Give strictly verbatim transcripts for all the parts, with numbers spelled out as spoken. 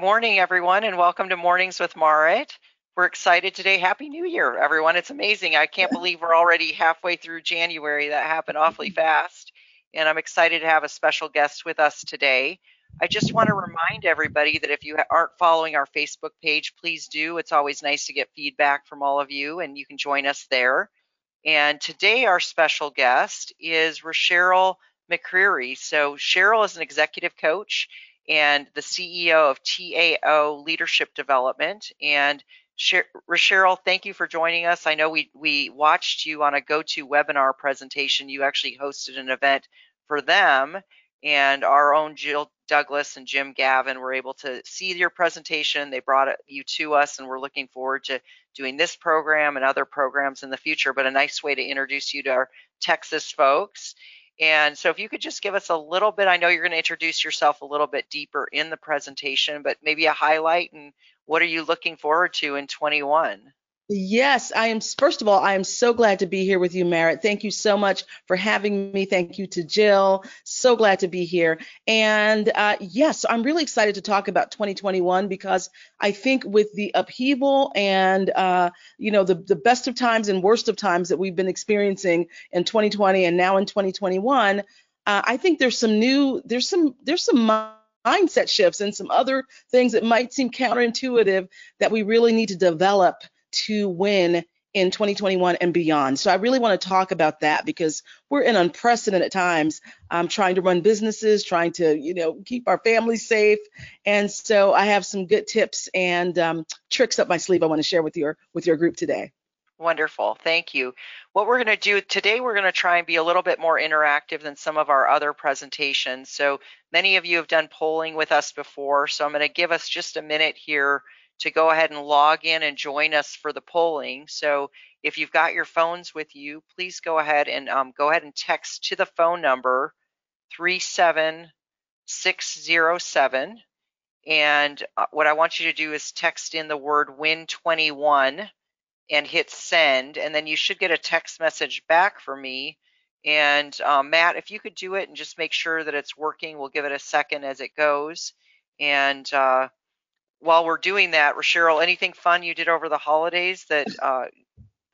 morning, everyone, and welcome to Mornings with Marit. We're excited today. Happy New Year, everyone. It's amazing. I can't believe we're already halfway through January. That happened awfully fast. And I'm excited to have a special guest with us today. I just want to remind everybody that if you aren't following our Facebook page, please do. It's always nice to get feedback from all of you, and you can join us there. And today, our special guest is Rochelle McCreary. So Cheryl is an executive coach and the C E O of T A O Leadership Development. And Rochelle, thank you for joining us. I know we, we watched you on a GoToWebinar presentation. You actually hosted an event for them, and our own Jill Douglas and Jim Gavin were able to see your presentation. They brought you to us, and we're looking forward to doing this program and other programs in the future, but a nice way to introduce you to our Texas folks. And so if you could just give us a little bit, I know you're going to introduce yourself a little bit deeper in the presentation, but maybe a highlight and what are you looking forward to in twenty-one? Yes, I am. First of all, I am so glad to be here with you, Marit. Thank you so much for having me. Thank you to Jill. So glad to be here. And uh, yes, I'm really excited to talk about twenty twenty-one because I think with the upheaval and, uh, you know, the, the best of times and worst of times that we've been experiencing in twenty twenty and now in twenty twenty-one, uh, I think there's some new, there's some, there's some mindset shifts and some other things that might seem counterintuitive that we really need to develop to win in twenty twenty-one and beyond. So I really want to talk about that because we're in unprecedented times, um, trying to run businesses, trying to, you know, keep our families safe. And so I have some good tips and um, tricks up my sleeve I want to share with your with your group today. Wonderful. Thank you. What we're going to do today, we're going to try and be a little bit more interactive than some of our other presentations. So many of you have done polling with us before, so I'm going to give us just a minute here to go ahead and log in and join us for the polling. So if you've got your phones with you, please go ahead and um, go ahead and text to the phone number three seven six zero seven. And what I want you to do is text in the word win twenty-one and hit send, and then you should get a text message back from me. And um, Matt, if you could do it and just make sure that it's working, we'll give it a second as it goes. And uh, while we're doing that, Rochelle, anything fun you did over the holidays that uh,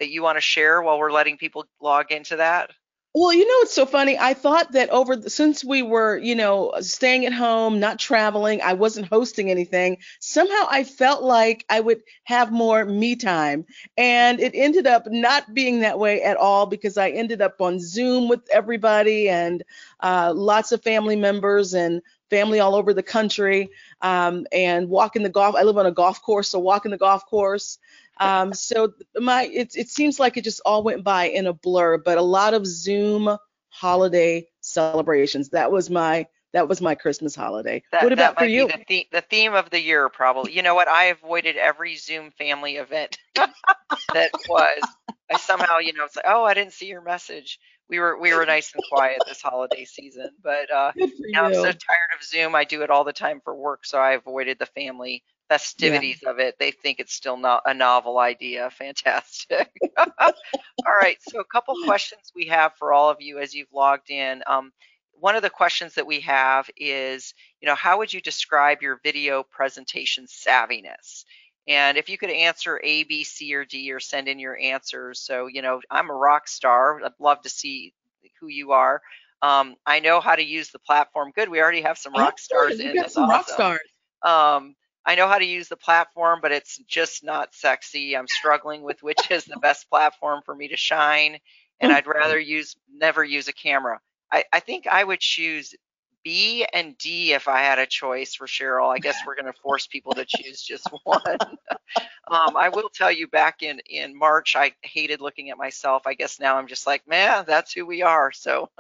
that you want to share while we're letting people log into that? Well, you know, it's so funny. I thought that over the, since we were, you know, staying at home, not traveling, I wasn't hosting anything. Somehow I felt like I would have more me time. And it ended up not being that way at all because I ended up on Zoom with everybody and uh, lots of family members and family all over the country, um, and walking the golf. I live on a golf course, so walking the golf course. Um, so my it, it seems like it just all went by in a blur, but a lot of Zoom holiday celebrations. That was my that was my Christmas holiday. That, what about that for you? The, the, the theme of the year, probably. You know what? I avoided every Zoom family event that was. I somehow, you know, it's like, oh, I didn't see your message. We were we were nice and quiet this holiday season, but uh, now I'm so tired of Zoom. I do it all the time for work, so I avoided the family festivities yeah. of it. They think it's still not a novel idea. Fantastic. All right, so a couple questions we have for all of you as you've logged in. Um, one of the questions that we have is, you know, how would you describe your video presentation savviness? And if you could answer A, B, C, or D, or send in your answers. So, you know, I'm a rock star. I'd love to see who you are. Um, I know how to use the platform. Good. We already have some rock stars in. That's awesome. Rock stars. Um, I know how to use the platform, but it's just not sexy. I'm struggling with which is the best platform for me to shine. And I'd rather use never use a camera. I, I think I would choose B and D if I had a choice for Cheryl. I guess we're going to force people to choose just one. um, I will tell you back in, in March, I hated looking at myself. I guess now I'm just like, man, that's who we are. So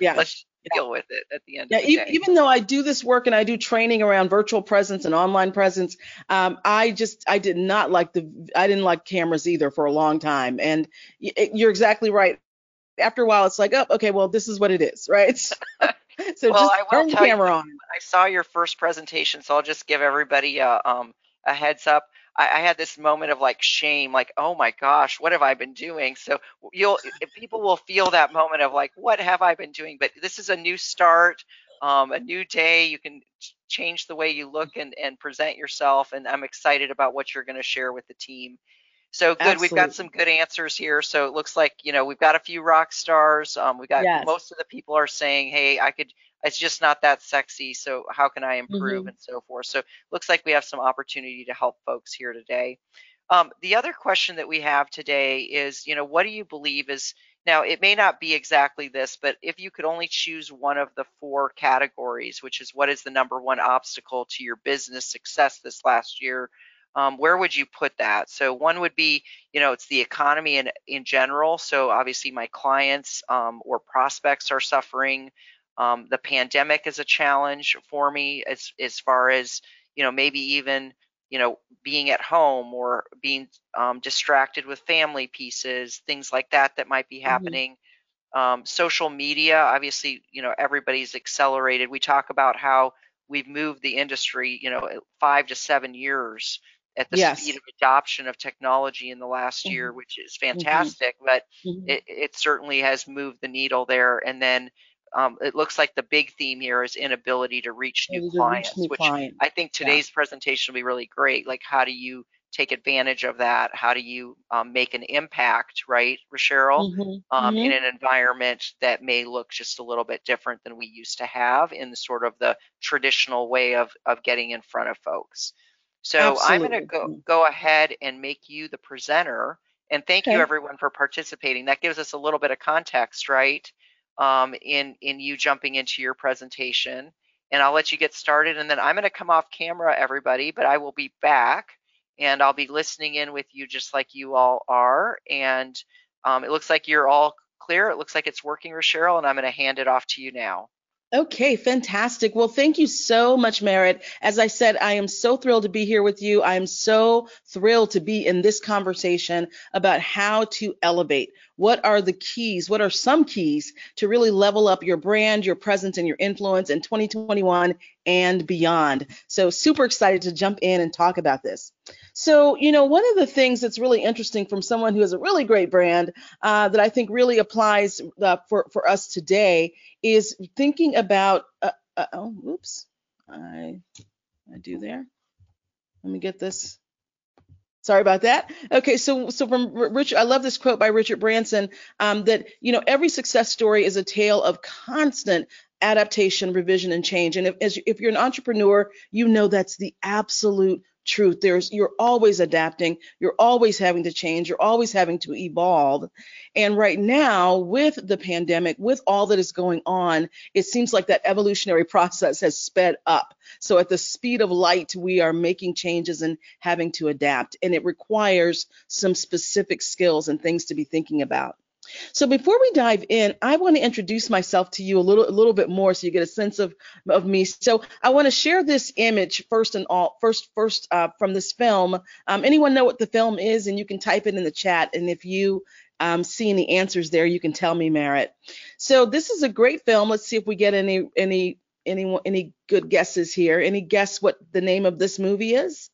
yeah. let's yeah. deal with it at the end yeah, of the e- day. Even though I do this work and I do training around virtual presence and online presence, um, I just, I did not like the, I didn't like cameras either for a long time. And y- you're exactly right. After a while, it's like, oh, okay, well, this is what it is, right? So, So well, just I will tell camera you, on. I saw your first presentation, so I'll just give everybody a, um, a heads up. I, I had this moment of like shame, like, oh my gosh, what have I been doing? So you'll, people will feel that moment of like, what have I been doing? But this is a new start, um, a new day. You can change the way you look and, and present yourself. And I'm excited about what you're going to share with the team. So good. Absolutely. We've got some good answers here. So it looks like, you know, we've got a few rock stars. Um, we got yes. most of the people are saying, hey, I could, it's just not that sexy. So how can I improve mm-hmm. and so forth? So it looks like we have some opportunity to help folks here today. Um, the other question that we have today is, you know, what do you believe is, now it may not be exactly this, but if you could only choose one of the four categories, which is what is the number one obstacle to your business success this last year, um, where would you put that? So one would be, you know, it's the economy in, in general. So obviously my clients um, or prospects are suffering. Um, the pandemic is a challenge for me as, as far as, you know, maybe even, you know, being at home or being um, distracted with family pieces, things like that that might be happening. Mm-hmm. Um, social media, obviously, you know, everybody's accelerated. We talk about how we've moved the industry, you know, five to seven years at the yes. speed of adoption of technology in the last mm-hmm. year, which is fantastic, mm-hmm. but mm-hmm. it, it certainly has moved the needle there. And then Um, it looks like the big theme here is inability to reach new to clients, reach new which clients. I think today's yeah. presentation will be really great. Like, how do you take advantage of that? How do you um, make an impact, right, Rochelle, mm-hmm. um, mm-hmm. in an environment that may look just a little bit different than we used to have in the sort of the traditional way of, of getting in front of folks. So Absolutely. I'm going to go, go ahead and make you the presenter. And thank okay. you, everyone, for participating. That gives us a little bit of context, right? Um, in, in you jumping into your presentation, and I'll let you get started. And then I'm going to come off camera, everybody, but I will be back and I'll be listening in with you just like you all are. And um, it looks like you're all clear. It looks like it's working, Rochelle, and I'm going to hand it off to you now. Okay, fantastic. Well, thank you so much, Merritt. As I said, I am so thrilled to be here with you. I am so thrilled to be in this conversation about how to elevate. What are the keys? What are some keys to really level up your brand, your presence, and your influence in twenty twenty-one and beyond? So super excited to jump in and talk about this. So, you know, one of the things that's really interesting from someone who has a really great brand uh, that I think really applies uh, for, for us today is thinking about, uh, uh, oh, whoops, I, I do there. Let me get this. Sorry about that. Okay, so so from Richard, I love this quote by Richard Branson um, that, you know, every success story is a tale of constant adaptation, revision, and change. And if, as, if you're an entrepreneur, you know that's the absolute truth. There's, you're always adapting, you're always having to change, you're always having to evolve. And right now, with the pandemic, with all that is going on, it seems like that evolutionary process has sped up. So at the speed of light, we are making changes and having to adapt. And it requires some specific skills and things to be thinking about. So before we dive in, I want to introduce myself to you a little, a little bit more, so you get a sense of, of me. So I want to share this image first and all, first, first uh, from this film. Um, anyone know what the film is? And you can type it in the chat. And if you um, see any answers there, you can tell me, Merritt. So this is a great film. Let's see if we get any, any, any, any good guesses here. Any guess what the name of this movie is?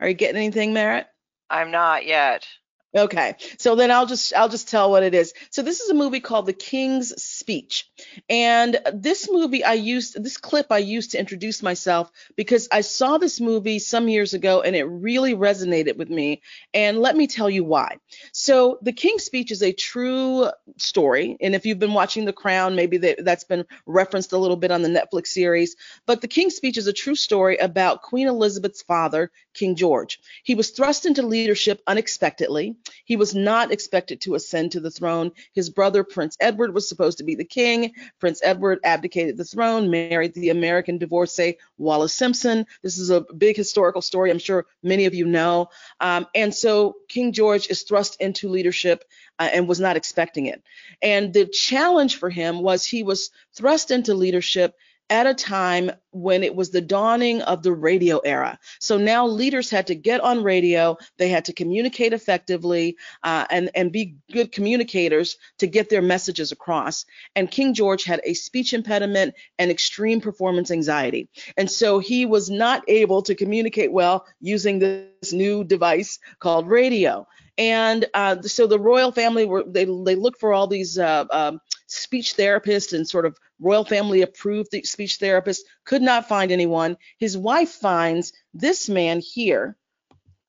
Are you getting anything, Merritt? I'm not yet. Okay, so then I'll just I'll just tell what it is. So this is a movie called The King's Speech, and this movie I used this clip I used to introduce myself because I saw this movie some years ago and it really resonated with me. And let me tell you why. So The King's Speech is a true story, and if you've been watching The Crown, maybe they, that's been referenced a little bit on the Netflix series. But The King's Speech is a true story about Queen Elizabeth's father, King George. He was thrust into leadership unexpectedly. He was not expected to ascend to the throne. His brother, Prince Edward, was supposed to be the king. Prince Edward abdicated the throne, married the American divorcee Wallis Simpson. This is a big historical story. I'm sure many of you know. Um, and so King George is thrust into leadership uh, and was not expecting it. And the challenge for him was he was thrust into leadership at a time when it was the dawning of the radio era. So now leaders had to get on radio, they had to communicate effectively uh, and, and be good communicators to get their messages across. And King George had a speech impediment and extreme performance anxiety. And so he was not able to communicate well using this new device called radio. And uh, so the royal family, were they, they looked for all these uh, um, speech therapist and sort of royal family approved speech therapist, could not find anyone. His wife finds this man here,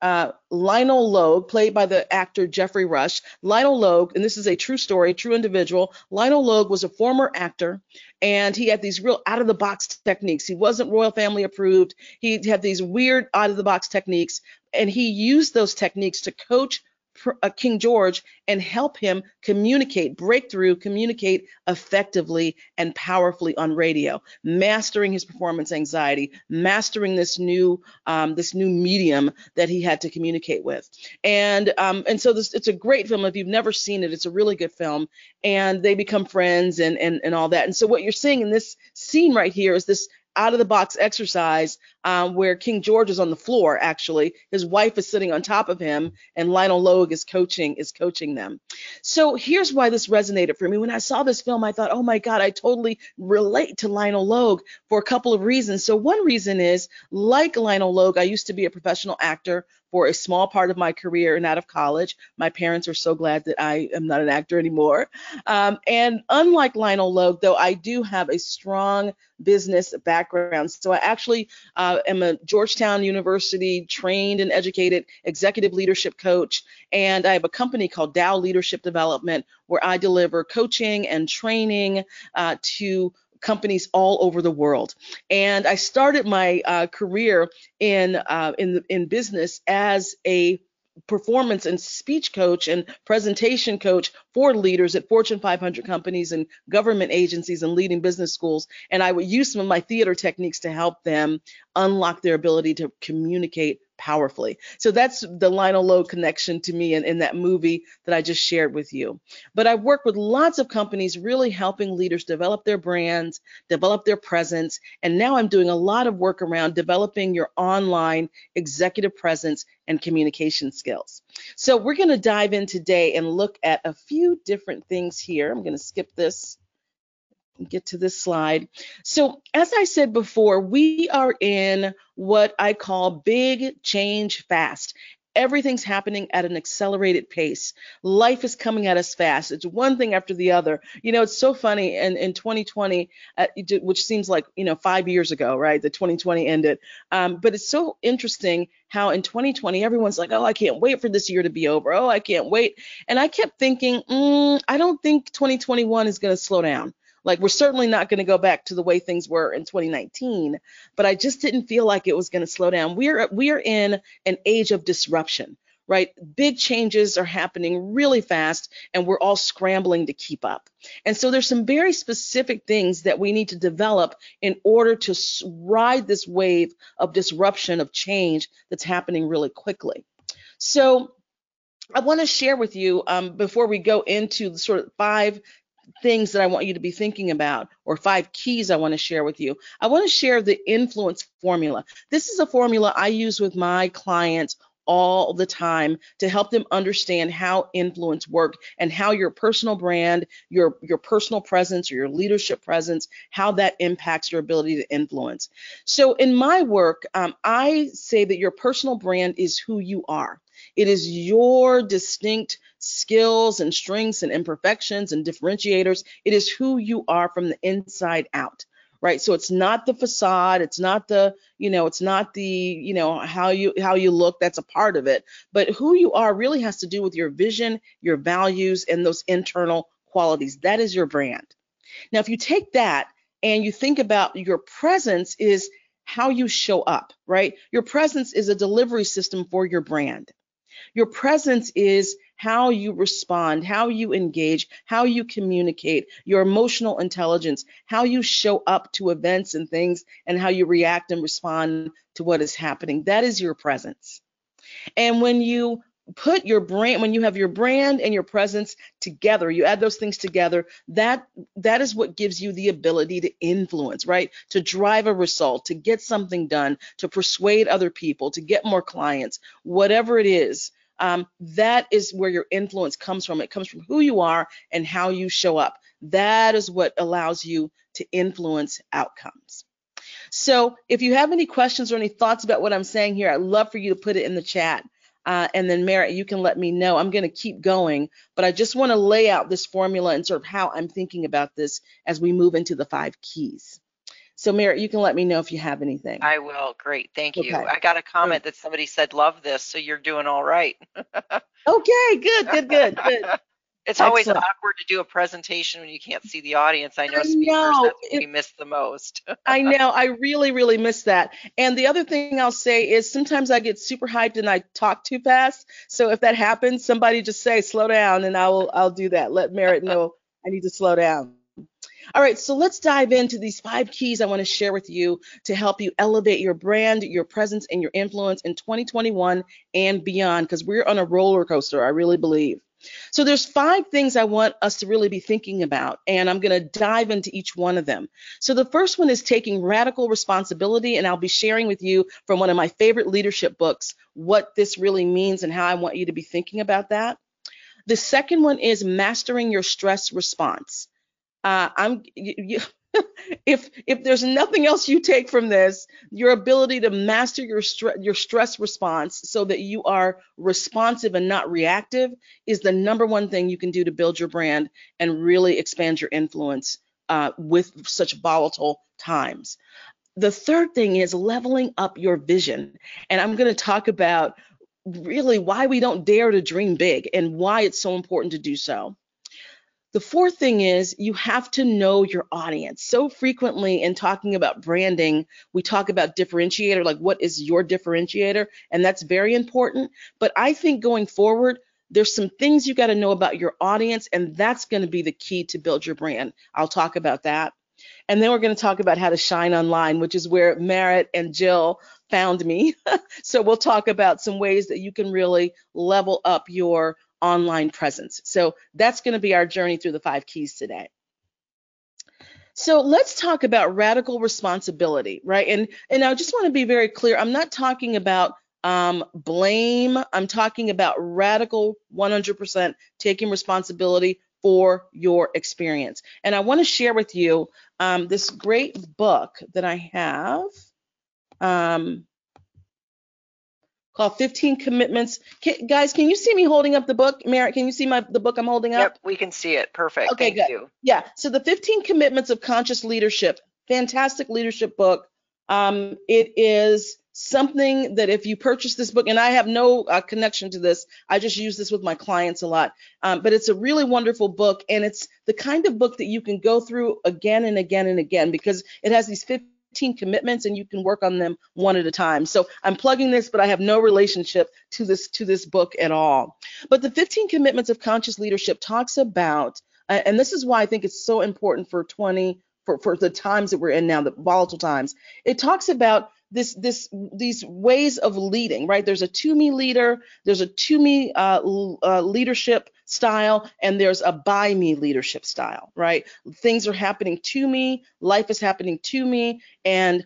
uh, Lionel Logue, played by the actor Jeffrey Rush. Lionel Logue, and this is a true story, true individual. Lionel Logue was a former actor, and he had these real out-of-the-box techniques. He wasn't royal family approved. He had these weird out-of-the-box techniques, and he used those techniques to coach King George and help him communicate, break through, communicate effectively and powerfully on radio, mastering his performance anxiety, mastering this new um, this new medium that he had to communicate with. And um, and so this, it's a great film. If you've never seen it, it's a really good film. And they become friends and and and all that. And so what you're seeing in this scene right here is this out-of-the-box exercise um, where King George is on the floor, actually. His wife is sitting on top of him, and Lionel Logue is coaching is coaching them. So here's why this resonated for me. When I saw this film, I thought, oh, my God, I totally relate to Lionel Logue for a couple of reasons. So one reason is, like Lionel Logue, I used to be a professional actor for a small part of my career and out of college. My parents are so glad that I am not an actor anymore. Um, and unlike Lionel Logue, though, I do have a strong business background. So I actually uh, am a Georgetown University trained and educated executive leadership coach, and I have a company called T A O Leadership Development, where I deliver coaching and training uh, to companies all over the world. And I started my uh, career in uh, in in business as a performance and speech coach and presentation coach for leaders at Fortune five hundred companies and government agencies and leading business schools. And I would use some of my theater techniques to help them unlock their ability to communicate powerfully. So that's the Lionel Logue connection to me in, in that movie that I just shared with you. But I've worked with lots of companies really helping leaders develop their brands, develop their presence, and now I'm doing a lot of work around developing your online executive presence and communication skills. So we're going to dive in today and look at a few different things here. I'm going to skip this and get to this slide. So as I said before, we are in what I call big change fast. Everything's happening at an accelerated pace. Life is coming at us fast. It's one thing after the other. You know, it's so funny. And in twenty twenty, uh, which seems like, you know, five years ago, right? The twenty twenty ended. Um, but it's so interesting how in twenty twenty, everyone's like, oh, I can't wait for this year to be over. Oh, I can't wait. And I kept thinking, mm, I don't think twenty twenty-one is going to slow down. Like, we're certainly not going to go back to the way things were in twenty nineteen, but I just didn't feel like it was going to slow down. We're we're in an age of disruption, right? Big changes are happening really fast, and we're all scrambling to keep up. And so there's some very specific things that we need to develop in order to ride this wave of disruption, of change that's happening really quickly. So I want to share with you um, before we go into the sort of five things that I want you to be thinking about, or five keys I want to share with you. I want to share the influence formula. This is a formula I use with my clients all the time to help them understand how influence works and how your personal brand, your, your personal presence, or your leadership presence, how that impacts your ability to influence. So in my work, um, I say that your personal brand is who you are. It is your distinct skills and strengths and imperfections and differentiators. It is who you are from the inside out, right? So it's not the facade. It's not the, you know, it's not the, you know, how you how you look. That's a part of it. But who you are really has to do with your vision, your values, and those internal qualities. That is your brand. Now, if you take that and you think about your presence is how you show up, right? Your presence is a delivery system for your brand. Your presence is how you respond, how you engage, how you communicate, your emotional intelligence, how you show up to events and things, and how you react and respond to what is happening. That is your presence. And when you put your brand, when you have your brand and your presence together, you add those things together, that that is what gives you the ability to influence, right? To drive a result, to get something done, to persuade other people, to get more clients, whatever it is. Um, that is where your influence comes from. It comes from who you are and how you show up. That is what allows you to influence outcomes. So if you have any questions or any thoughts about what I'm saying here, I'd love for you to put it in the chat. Uh, and then Merritt, you can let me know. I'm going to keep going, but I just want to lay out this formula and sort of how I'm thinking about this as we move into the five keys. So Merritt, you can let me know if you have anything. I will. Great. Thank you. Okay. I got a comment that somebody said, love this. So you're doing all right. Okay, good, good, good, good. It's excellent. Always awkward to do a presentation when you can't see the audience. I know speakers, I know. That's what we miss the most. I know. I really, really miss that. And the other thing I'll say is sometimes I get super hyped and I talk too fast. So if that happens, somebody just say, slow down, and I will, I'll do that. Let Merritt know I need to slow down. All right, so let's dive into these five keys I want to share with you to help you elevate your brand, your presence, and your influence in twenty twenty-one and beyond, because we're on a roller coaster, I really believe. So there's five things I want us to really be thinking about, and I'm going to dive into each one of them. So the first one is taking radical responsibility, and I'll be sharing with you from one of my favorite leadership books what this really means and how I want you to be thinking about that. The second one is mastering your stress response. Uh, I'm, you, you, if if there's nothing else you take from this, your ability to master your stre- your stress response so that you are responsive and not reactive is the number one thing you can do to build your brand and really expand your influence uh, with such volatile times. The third thing is leveling up your vision, and I'm going to talk about really why we don't dare to dream big and why it's so important to do so. The fourth thing is you have to know your audience. So frequently in talking about branding, we talk about differentiator, like what is your differentiator? And that's very important. But I think going forward, there's some things you got to know about your audience, and that's going to be the key to build your brand. I'll talk about that. And then we're going to talk about how to shine online, which is where Merritt and Jill found me. So we'll talk about some ways that you can really level up your online presence. So that's going to be our journey through the five keys today. So let's talk about radical responsibility, right? And and I just want to be very clear. I'm not talking about um, blame. I'm talking about radical one hundred percent taking responsibility for your experience. And I want to share with you um, this great book that I have. Um, called fifteen Commitments. Can, guys, can you see me holding up the book? Merritt, can you see my the book I'm holding up? Yep, we can see it. Perfect. Okay, Thank good. you. Yeah, so the fifteen Commitments of Conscious Leadership, fantastic leadership book. Um, it is something that if you purchase this book, and I have no uh, connection to this, I just use this with my clients a lot, um, but it's a really wonderful book, and it's the kind of book that you can go through again and again and again because it has these fifteen commitments, and you can work on them one at a time. So I'm plugging this, but I have no relationship to this to this book at all. But the fifteen Commitments of Conscious Leadership talks about, uh, and this is why I think it's so important for twenty for, for the times that we're in now, the volatile times. It talks about this this these ways of leading, right? There's a to-me leader, there's a to-me uh, l- uh, leadership style, and there's a by-me leadership style, right? Things are happening to me, life is happening to me, and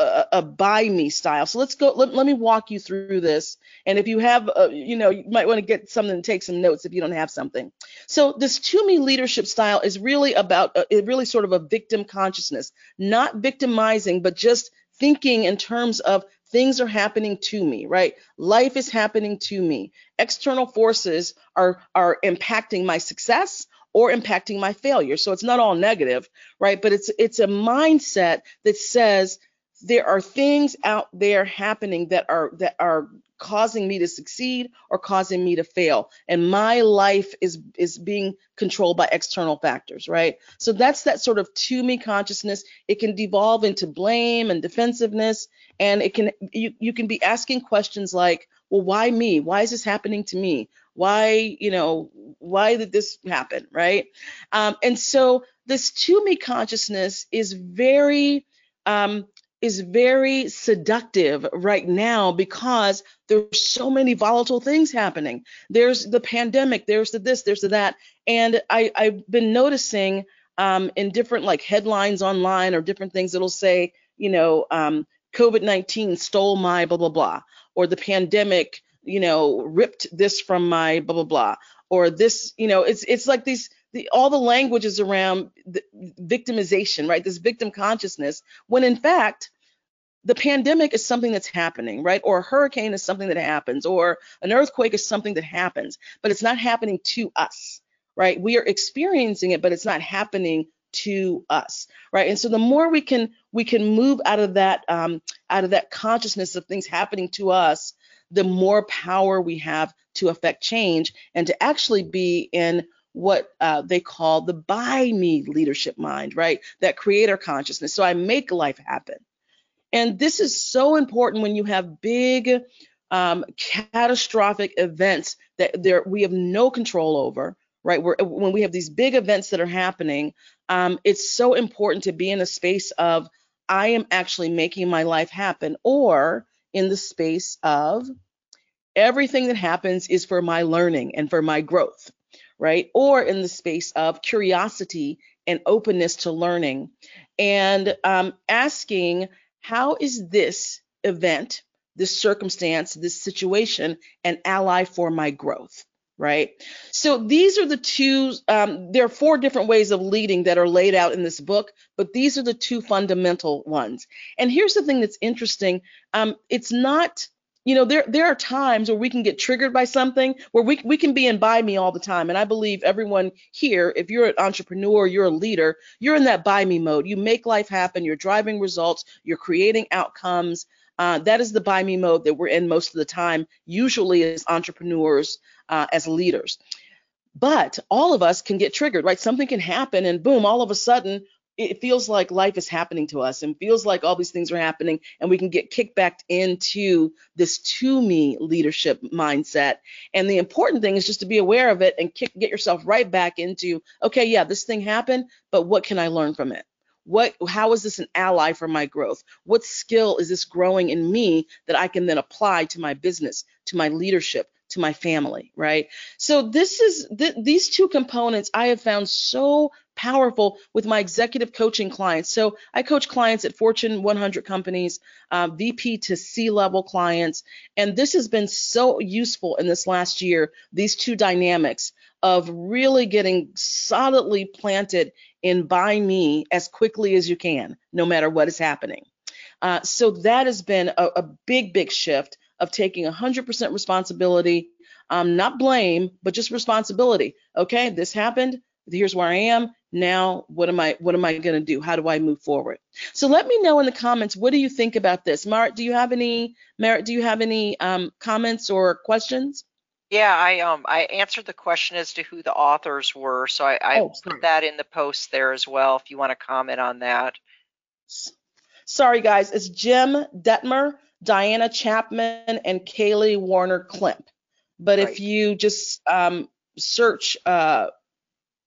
a, a by-me style. So let's go. Let, let me walk you through this, and if you have, uh, you know, you might want to get something and take some notes if you don't have something. So this to-me leadership style is really about, uh, it really sort of a victim consciousness, not victimizing, but just thinking in terms of things are happening to me, right? Life is happening to me. External forces are, are impacting my success or impacting my failure. So it's not all negative, right? But it's it's a mindset that says there are things out there happening that are that are causing me to succeed or causing me to fail. And my life is is being controlled by external factors, right? So that's that sort of to me consciousness. It can devolve into blame and defensiveness. And it can you, you can be asking questions like, well, why me? Why is this happening to me? Why, you know, why did this happen, right? Um, and so this to me consciousness is very um, is very seductive right now because there's so many volatile things happening. There's the pandemic, there's the this, there's the that. And I, I've been noticing um, in different like headlines online or different things, it'll say, you know, um, COVID nineteen stole my blah, blah, blah, or the pandemic, you know, ripped this from my blah, blah, blah, or this, you know, it's it's like these, the, all the languages around the victimization, right? This victim consciousness, when in fact, the pandemic is something that's happening, right? Or a hurricane is something that happens, or an earthquake is something that happens, but it's not happening to us, right? We are experiencing it, but it's not happening to us, right? And so the more we can we can move out of that um, out of that consciousness of things happening to us, the more power we have to affect change and to actually be in what uh, they call the by me leadership mind, right? That creator consciousness. So I make life happen. And this is so important when you have big um, catastrophic events that there we have no control over, right? We're, when we have these big events that are happening, um, it's so important to be in a space of, I am actually making my life happen, or in the space of, everything that happens is for my learning and for my growth, right? Or in the space of curiosity and openness to learning, and um, asking, how is this event, this circumstance, this situation, an ally for my growth, right? So these are the two, um, there are four different ways of leading that are laid out in this book, but these are the two fundamental ones. And here's the thing that's interesting. Um, it's not, you know, there there are times where we can get triggered by something, where we, we can be in by me all the time. And I believe everyone here, if you're an entrepreneur, you're a leader, you're in that by me mode. You make life happen, you're driving results, you're creating outcomes. Uh, that is the by me mode that we're in most of the time, usually as entrepreneurs, uh, as leaders. But all of us can get triggered, right? Something can happen and boom, all of a sudden, it feels like life is happening to us and feels like all these things are happening, and we can get kicked back into this to me leadership mindset. And the important thing is just to be aware of it and kick, get yourself right back into, okay, yeah, this thing happened, but what can I learn from it? What, how is this an ally for my growth? What skill is this growing in me that I can then apply to my business, to my leadership, to my family, right? So this is, th- these two components I have found so powerful with my executive coaching clients. So I coach clients at Fortune one hundred companies, uh, V P to C-level clients. And this has been so useful in this last year, these two dynamics of really getting solidly planted in by me as quickly as you can, no matter what is happening. Uh, so that has been a, a big, big shift of taking one hundred percent responsibility, um, not blame, but just responsibility. Okay, this happened, here's where I am, now what am I what am I gonna do? How do I move forward? So let me know in the comments, what do you think about this? Merritt, do you have any, Merritt, do you have any um, comments or questions? Yeah, I um I answered the question as to who the authors were, so I, I oh, put that in the post there as well if you want to comment on that. Sorry guys, it's Jim Detmer, Diana Chapman, and Kaylee Warner Klemp. But right. If you just um search uh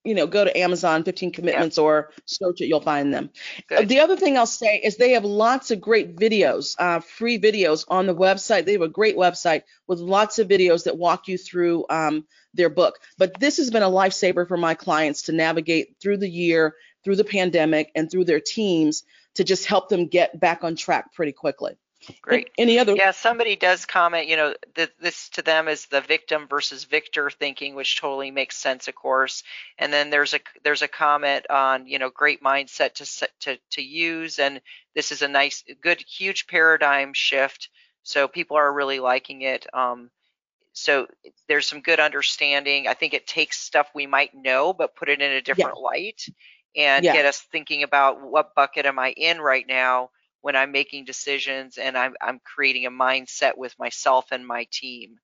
you know, go to Amazon, fifteen Commitments, yeah, or search it, you'll find them. Good. The other thing I'll say is they have lots of great videos, uh, free videos on the website. They have a great website with lots of videos that walk you through um, their book. But this has been a lifesaver for my clients to navigate through the year, through the pandemic, and through their teams to just help them get back on track pretty quickly. Great. Any other? Yeah, somebody does comment, you know, th- this to them is the victim versus victor thinking, which totally makes sense, of course. And then there's a there's a comment on, you know, great mindset to to to use, and this is a nice, good, huge paradigm shift. So people are really liking it. Um, so there's some good understanding. I think it takes stuff we might know, but put it in a different yeah. light and yeah. get us thinking about what bucket am I in right now when I'm making decisions, and I'm, I'm creating a mindset with myself and my team.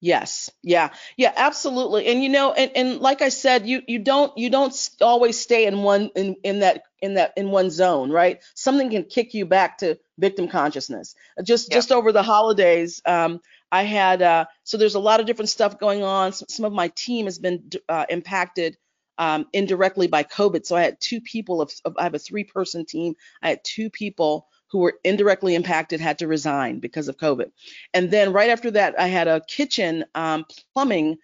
Yes. Yeah. Yeah, absolutely. And, you know, and, and like I said, you, you don't, you don't always stay in one, in, in that, in that, in one zone, right? Something can kick you back to victim consciousness. Just, yeah. just over the holidays, um, I had, uh, so there's a lot of different stuff going on. Some, some of my team has been uh, impacted Um, indirectly by COVID. So I had two people, of, of I have a three person team. I had two people who were indirectly impacted, had to resign because of COVID. And then right after that, I had a kitchen um, plumbing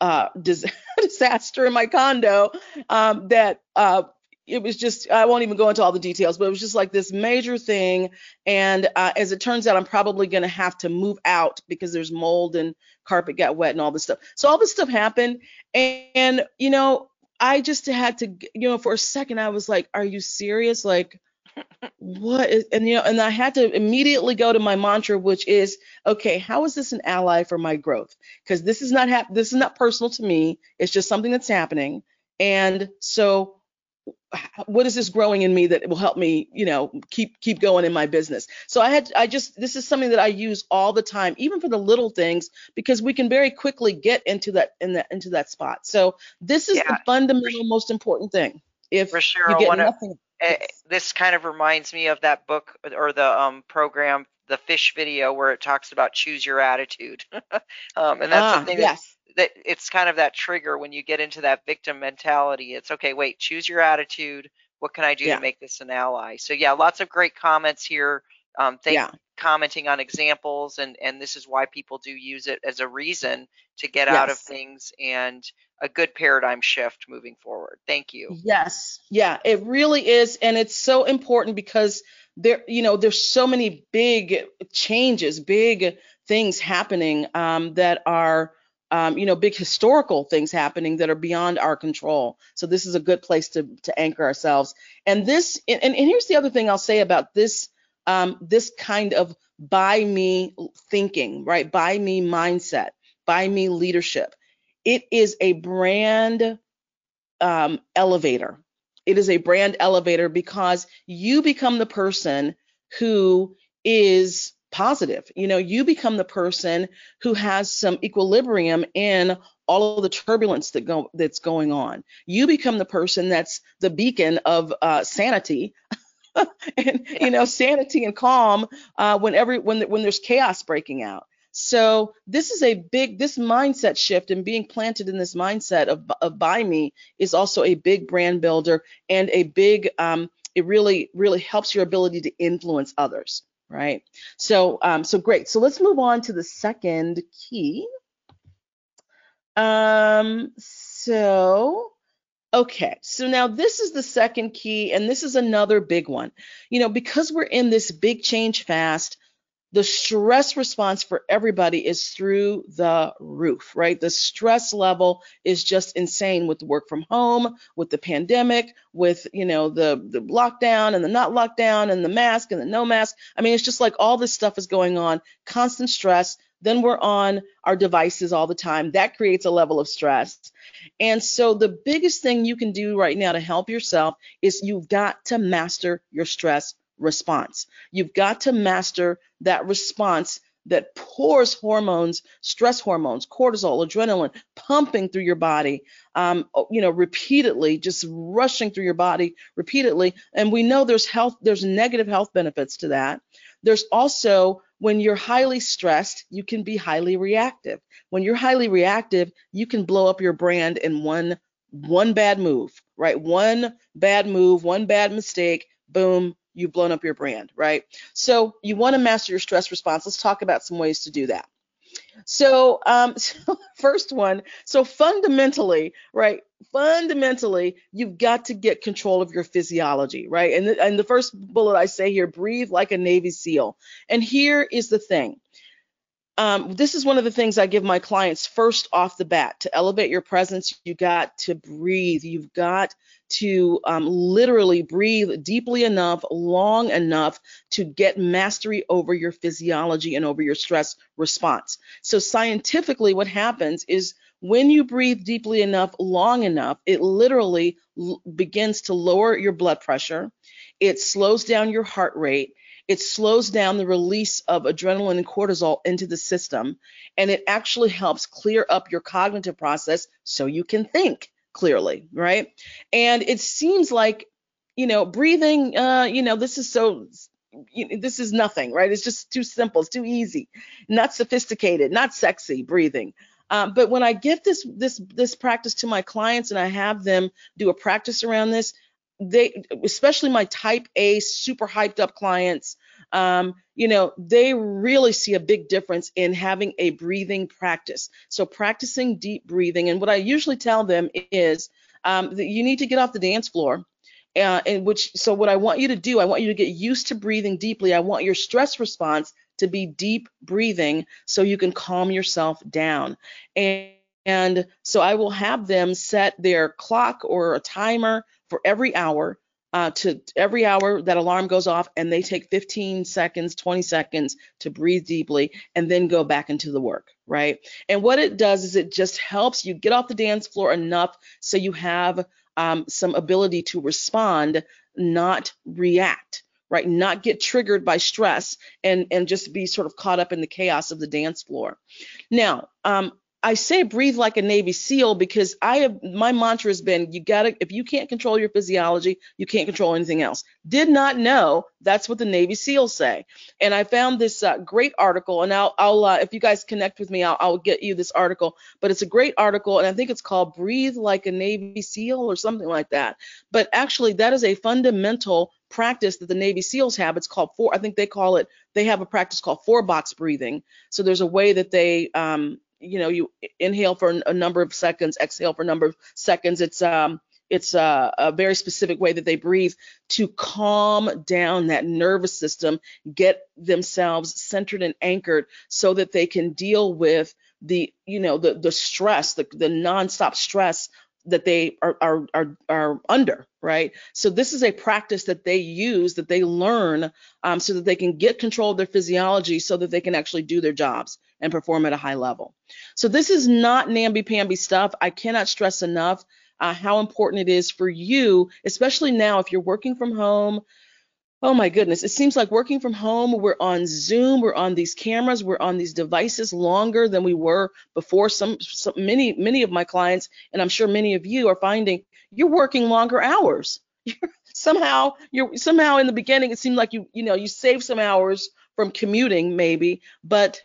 uh, dis- disaster in my condo um, that uh, it was just, I won't even go into all the details, but it was just like this major thing. And uh, as it turns out, I'm probably going to have to move out because there's mold and carpet got wet and all this stuff. So all this stuff happened. And, and you know, I just had to, you know, for a second, I was like, are you serious? Like, What is, and you know, and I had to immediately go to my mantra, which is, okay, how is this an ally for my growth? Because this is not hap- this is not personal to me. It's just something that's happening. And so, what is this growing in me that will help me, you know, keep keep going in my business? So I had, I just, this is something that I use all the time, even for the little things, because we can very quickly get into that in that into that spot. So this is yeah. the fundamental, most important thing. If sure, you get nothing. It, this kind of reminds me of that book or the um, program, the Fish video, where it talks about choose your attitude. um, and that's ah, something yes. that, that it's kind of that trigger when you get into that victim mentality. It's okay, wait, choose your attitude. What can I do yeah. to make this an ally? So yeah, lots of great comments here. Um, thank yeah. commenting on examples, and, and this is why people do use it as a reason to get yes. out of things, and a good paradigm shift moving forward. Thank you. Yes. Yeah, it really is. And it's so important because there, you know, there's so many big changes, big things happening um, that are, um, you know, big historical things happening that are beyond our control. So this is a good place to, to anchor ourselves. And this, and, and here's the other thing I'll say about this, um, this kind of by me thinking, right? By me mindset, by me leadership. It is a brand um, elevator. It is a brand elevator because you become the person who is positive. You know, you become the person who has some equilibrium in all of the turbulence that go that's going on. You become the person that's the beacon of uh, sanity. and you know, sanity and calm uh, when every when when there's chaos breaking out. So this is a big, this mindset shift, and being planted in this mindset of, of by me is also a big brand builder and a big, um, it really, really helps your ability to influence others, right? So, um, so great. So let's move on to the second key. Um, so, okay. So now this is the second key, and this is another big one, you know, because we're in this big change fast. The stress response for everybody is through the roof, right? The stress level is just insane with the work from home, with the pandemic, with, you know, the, the lockdown and the not lockdown and the mask and the no mask. I mean, it's just like all this stuff is going on, constant stress. Then we're on our devices all the time. That creates a level of stress. And so the biggest thing you can do right now to help yourself is you've got to master your stress response. You've got to master that response that pours hormones, stress hormones, cortisol, adrenaline, pumping through your body, um, you know, repeatedly, just rushing through your body repeatedly. And we know there's health, there's negative health benefits to that. There's also, when you're highly stressed, you can be highly reactive. When you're highly reactive, you can blow up your brand in one one bad move, right? One bad move, one bad mistake, boom. You've blown up your brand, right? So you want to master your stress response. Let's talk about some ways to do that. So, um, so first one, so fundamentally, right? Fundamentally, you've got to get control of your physiology, right? And the, and the first bullet I say here, breathe like a Navy SEAL. And here is the thing. Um, this is one of the things I give my clients first off the bat. To elevate your presence, you got to breathe. You've got to um, literally breathe deeply enough, long enough to get mastery over your physiology and over your stress response. So scientifically, what happens is when you breathe deeply enough, long enough, it literally l- begins to lower your blood pressure. It slows down your heart rate. It slows down the release of adrenaline and cortisol into the system, and it actually helps clear up your cognitive process so you can think clearly, right? And it seems like, you know, breathing, uh, you know, this is so, you know, this is nothing, right? It's just too simple, it's too easy, not sophisticated, not sexy breathing. Um, but when I give this this this practice to my clients and I have them do a practice around this, they, especially my type A, super hyped up clients, um, you know, they really see a big difference in having a breathing practice. So practicing deep breathing. And what I usually tell them is um, that you need to get off the dance floor. Uh, and which, so what I want you to do, I want you to get used to breathing deeply. I want your stress response to be deep breathing so you can calm yourself down. And, and so I will have them set their clock or a timer for every hour uh, to every hour that alarm goes off, and they take fifteen seconds, twenty seconds to breathe deeply and then go back into the work, right? And what it does is it just helps you get off the dance floor enough so you have um, some ability to respond, not react, right? Not get triggered by stress and, and just be sort of caught up in the chaos of the dance floor. Now, um, I say breathe like a Navy SEAL because I have, my mantra has been, you gotta, if you can't control your physiology, you can't control anything else. Did not know that's what the Navy SEALs say. And I found this uh, great article, and I'll, I'll uh, if you guys connect with me, I'll, I'll get you this article, but it's a great article, and I think it's called Breathe Like a Navy SEAL or something like that. But actually, that is a fundamental practice that the Navy SEALs have. It's called four, I think they call it, they have a practice called four box breathing. So there's a way that they, um, you know, you inhale for a number of seconds, exhale for a number of seconds. It's um, it's uh, a very specific way that they breathe to calm down that nervous system, get themselves centered and anchored so that they can deal with the, you know, the the stress, the the nonstop stress that they are are are, are under, right? So this is a practice that they use, that they learn, um, so that they can get control of their physiology so that they can actually do their jobs and perform at a high level. So this is not namby-pamby stuff. I cannot stress enough uh, how important it is for you, especially now if you're working from home. Oh my goodness, it seems like working from home, we're on Zoom, we're on these cameras, we're on these devices longer than we were before. Some, some many, many of my clients, and I'm sure many of you are finding you're working longer hours. You're, somehow, you're somehow in the beginning, it seemed like you, you know, you saved some hours from commuting maybe, but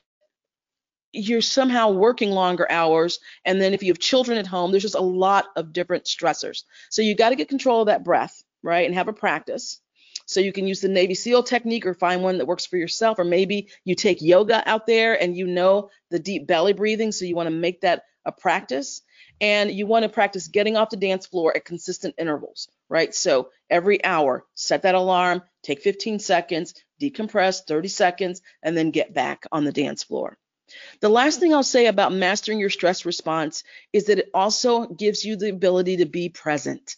you're somehow working longer hours. And then if you have children at home, there's just a lot of different stressors. So you got to get control of that breath, right? And have a practice. So you can use the Navy SEAL technique or find one that works for yourself. Or maybe you take yoga out there and you know the deep belly breathing. So you want to make that a practice. And you want to practice getting off the dance floor at consistent intervals, right? So every hour, set that alarm, take fifteen seconds, decompress thirty seconds, and then get back on the dance floor. The last thing I'll say about mastering your stress response is that it also gives you the ability to be present,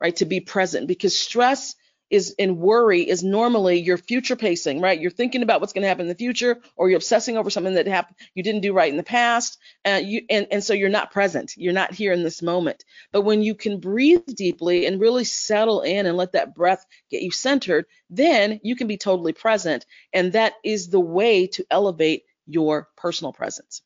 right? To be present, because stress is and worry is normally your future pacing, right? You're thinking about what's going to happen in the future, or you're obsessing over something that happened you didn't do right in the past, and you and, and so you're not present. You're not here in this moment. But when you can breathe deeply and really settle in and let that breath get you centered, then you can be totally present, and that is the way to elevate your personal presence.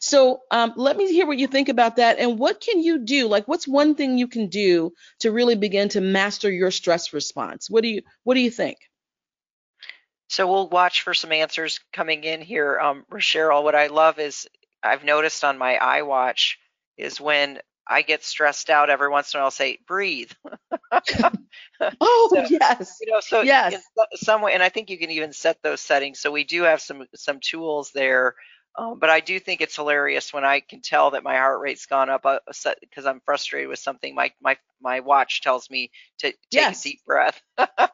So um, let me hear what you think about that. And what can you do? Like, what's one thing you can do to really begin to master your stress response? What do you What do you think? So we'll watch for some answers coming in here, um, Rochelle. What I love is I've noticed on my iWatch is when I get stressed out, every once in a while I'll say, breathe. oh, so, yes. You know, so yes. In some way, and I think you can even set those settings. So we do have some some tools there. Um, but I do think it's hilarious when I can tell that my heart rate's gone up because uh, I'm frustrated with something. My my my watch tells me to take yes. a deep breath.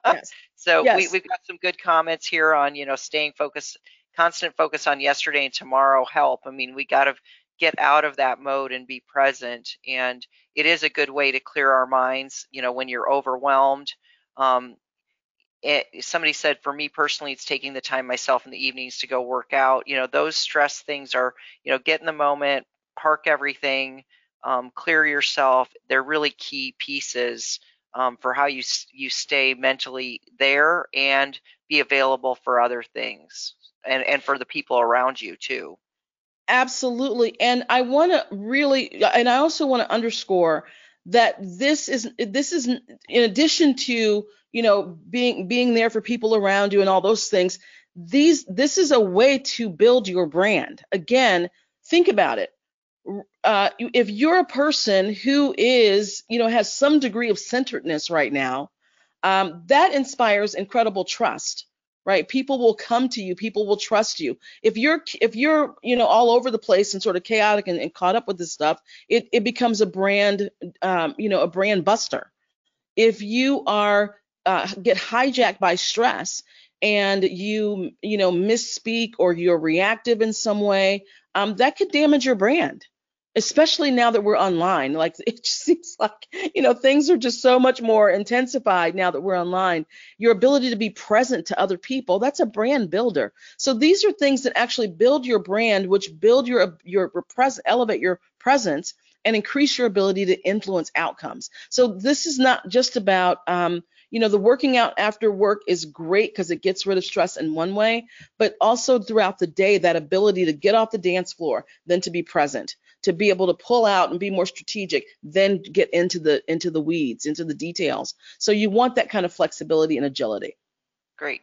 yes. So yes. We, we've got some good comments here on, you know, staying focused, constant focus on yesterday and tomorrow help. I mean, we got to get out of that mode and be present. And it is a good way to clear our minds, you know, when you're overwhelmed. Um, It, somebody said, for me personally, it's taking the time myself in the evenings to go work out. You know, those stress things are, you know, get in the moment, park everything, um, clear yourself. They're really key pieces um, for how you you stay mentally there and be available for other things and, and for the people around you too. Absolutely. And I want to really, and I also want to underscore that this is, this is in addition to, you know, being being there for people around you and all those things, these this is a way to build your brand. Again, think about it. Uh, if you're a person who is, you know, has some degree of centeredness right now, um, that inspires incredible trust, right? People will come to you. People will trust you. If you're, if you're, you know, all over the place and sort of chaotic and, and caught up with this stuff, it, it becomes a brand, um, you know, a brand buster. If you are Uh, get hijacked by stress and you, you know, misspeak or you're reactive in some way, um, that could damage your brand, especially now that we're online. Like, it just seems like, you know, things are just so much more intensified now that we're online. Your ability to be present to other people, that's a brand builder. So these are things that actually build your brand, which build your, your, your pres- elevate your presence and increase your ability to influence outcomes. So this is not just about, um, you know, the working out after work is great because it gets rid of stress in one way, but also throughout the day, that ability to get off the dance floor, then to be present, to be able to pull out and be more strategic, then get into the into the weeds, into the details. So you want that kind of flexibility and agility. Great.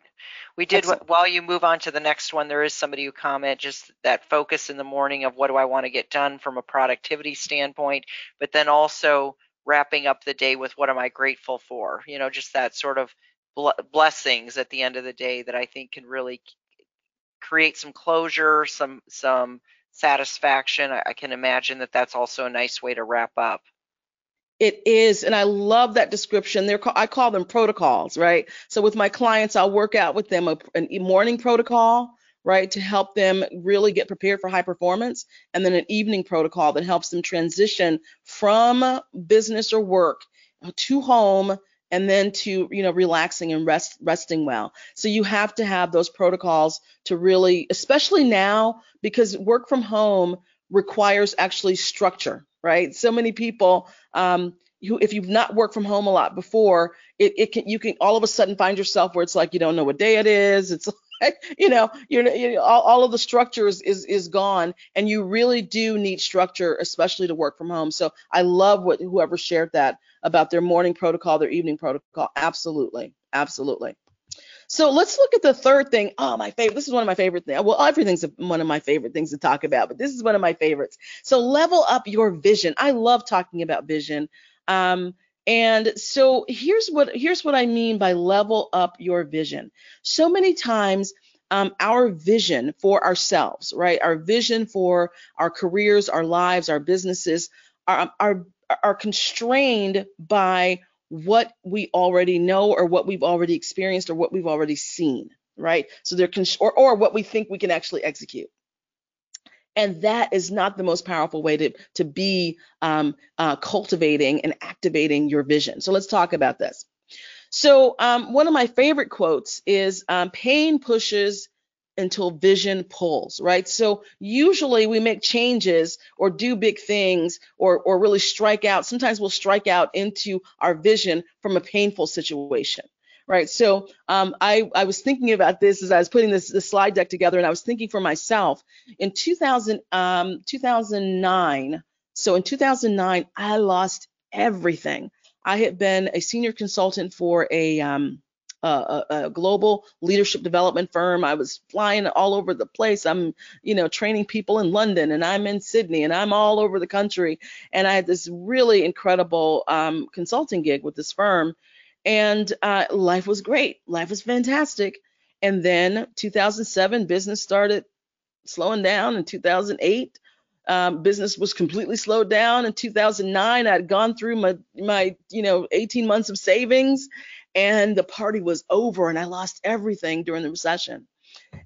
We did, Excellent. While you move on to the next one, there is somebody who commented just that focus in the morning of what do I want to get done from a productivity standpoint, but then also wrapping up the day with what am I grateful for? You know, just that sort of bl- blessings at the end of the day that I think can really create some closure, some some satisfaction. I, I can imagine that that's also a nice way to wrap up. It is, and I love that description. They're, I call them protocols, right? So with my clients, I'll work out with them a, an morning protocol, right, to help them really get prepared for high performance, and then an evening protocol that helps them transition from business or work to home, and then to, you know, relaxing and rest, resting well. So you have to have those protocols to really, especially now, because work from home requires actually structure, right? So many people, um, who, if you've not worked from home a lot before, it, it can, you can all of a sudden find yourself where it's like, you don't know what day it is. It's like, you know, you're, you know, all, all of the structure is, is, is gone, and you really do need structure, especially to work from home. So I love what whoever shared that about their morning protocol, their evening protocol. Absolutely. Absolutely. So let's look at the third thing. Oh, my favorite. This is one of my favorite things. Well, everything's one of my favorite things to talk about, but this is one of my favorites. So level up your vision. I love talking about vision. Um, and so here's what here's what I mean by level up your vision. So many times, um, our vision for ourselves, right? Our vision for our careers, our lives, our businesses are are are constrained by what we already know, or what we've already experienced, or what we've already seen, right? So they're cons- or, or what we think we can actually execute. And that is not the most powerful way to, to be um, uh, cultivating and activating your vision. So let's talk about this. So um, one of my favorite quotes is, um, pain pushes until vision pulls, right? So usually we make changes or do big things or or really strike out. Sometimes we'll strike out into our vision from a painful situation, right? So um, I, I was thinking about this as I was putting this, this slide deck together, and I was thinking for myself in two thousand, um, two thousand nine. So in two thousand nine, I lost everything. I had been a senior consultant for a um, Uh, a, a global leadership development firm. I was flying all over the place. I'm, you know, training people in London, and I'm in Sydney, and I'm all over the country. And I had this really incredible um, consulting gig with this firm, and uh, life was great. Life was fantastic. And then two thousand seven, business started slowing down. In two thousand eight, Um, business was completely slowed down. In two thousand nine, I'd gone through my, my, you know, eighteen months of savings, and the party was over, and I lost everything during the recession.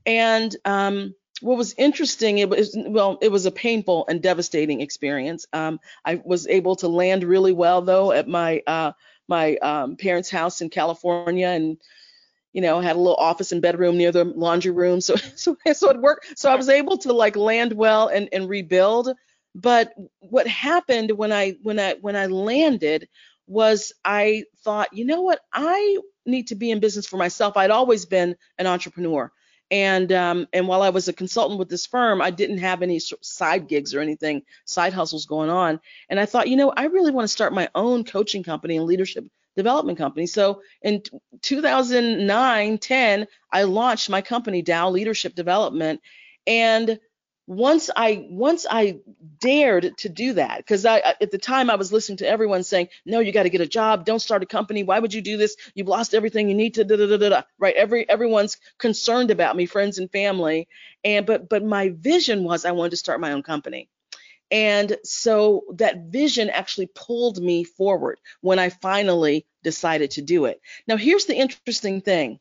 And um, what was interesting, it was, well, it was a painful and devastating experience. Um, I was able to land really well, though, at my, uh, my um, parents' house in California, and you know, had a little office and bedroom near the laundry room. So, so, so it worked. So I was able to like land well and, and rebuild. But what happened when I, when I, when I landed was I thought, you know what, I need to be in business for myself. I'd always been an entrepreneur. And, um, and while I was a consultant with this firm, I didn't have any side gigs or anything, side hustles going on. And I thought, you know, I really want to start my own coaching company and leadership development company. So in two thousand nine, ten, I launched my company, T A O Leadership Development. And once I once I dared to do that, because I at the time I was listening to everyone saying, no, you got to get a job, don't start a company, why would you do this? You've lost everything, you need to da da da da da, right? Every everyone's concerned about me, friends and family. And but but my vision was I wanted to start my own company. And so that vision actually pulled me forward when I finally decided to do it. Now, here's the interesting thing.